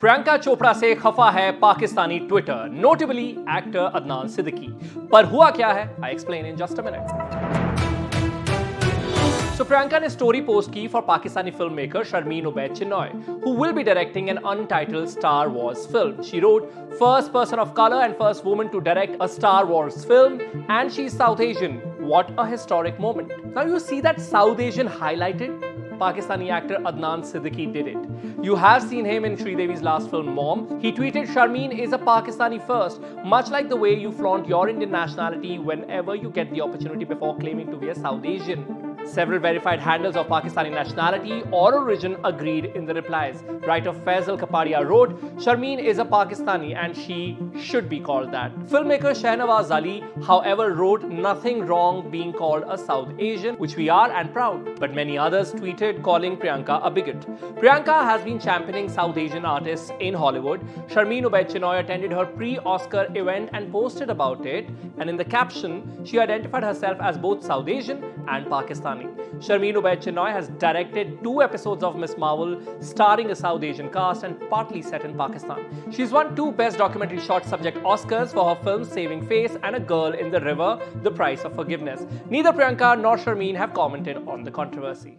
प्रियंका चोपड़ा से खफा है Pakistani Twitter, notably actor Adnan Siddiqui. पर हुआ क्या है, I explain in just a minute. So Priyanka ने स्टोरी पोस्ट की for Pakistani film maker Sharmeen Obaid Chinoy, who will be directing an untitled Star Wars film. She wrote, first person of colour and first woman to direct a Star Wars film and she is South Asian. What a historic moment. Now you see that South Asian highlighted? Pakistani actor Adnan Siddiqui did it. You have seen him in Sridevi's last film, Mom. He tweeted, Sharmeen is a Pakistani first, much like the way you flaunt your Indian nationality whenever you get the opportunity before claiming to be a South Asian. Several verified handles of Pakistani nationality or origin agreed in the replies. Writer Faisal Kapadia wrote, Sharmeen is a Pakistani and she should be called that. Filmmaker Shahnawaz Ali, however, wrote nothing wrong being called a South Asian, which we are and proud. But many others tweeted calling Priyanka a bigot. Priyanka has been championing South Asian artists in Hollywood. Sharmeen Obaid Chinoy attended her pre-Oscar event and posted about it. And in the caption, she identified herself as both South Asian and Pakistani. Sharmeen Obaid Chinoy has directed 2 episodes of Ms. Marvel, starring a South Asian cast and partly set in Pakistan. She's won 2 Best Documentary Short Subject Oscars for her films Saving Face and A Girl in the River, The Price of Forgiveness. Neither Priyanka nor Sharmeen have commented on the controversy.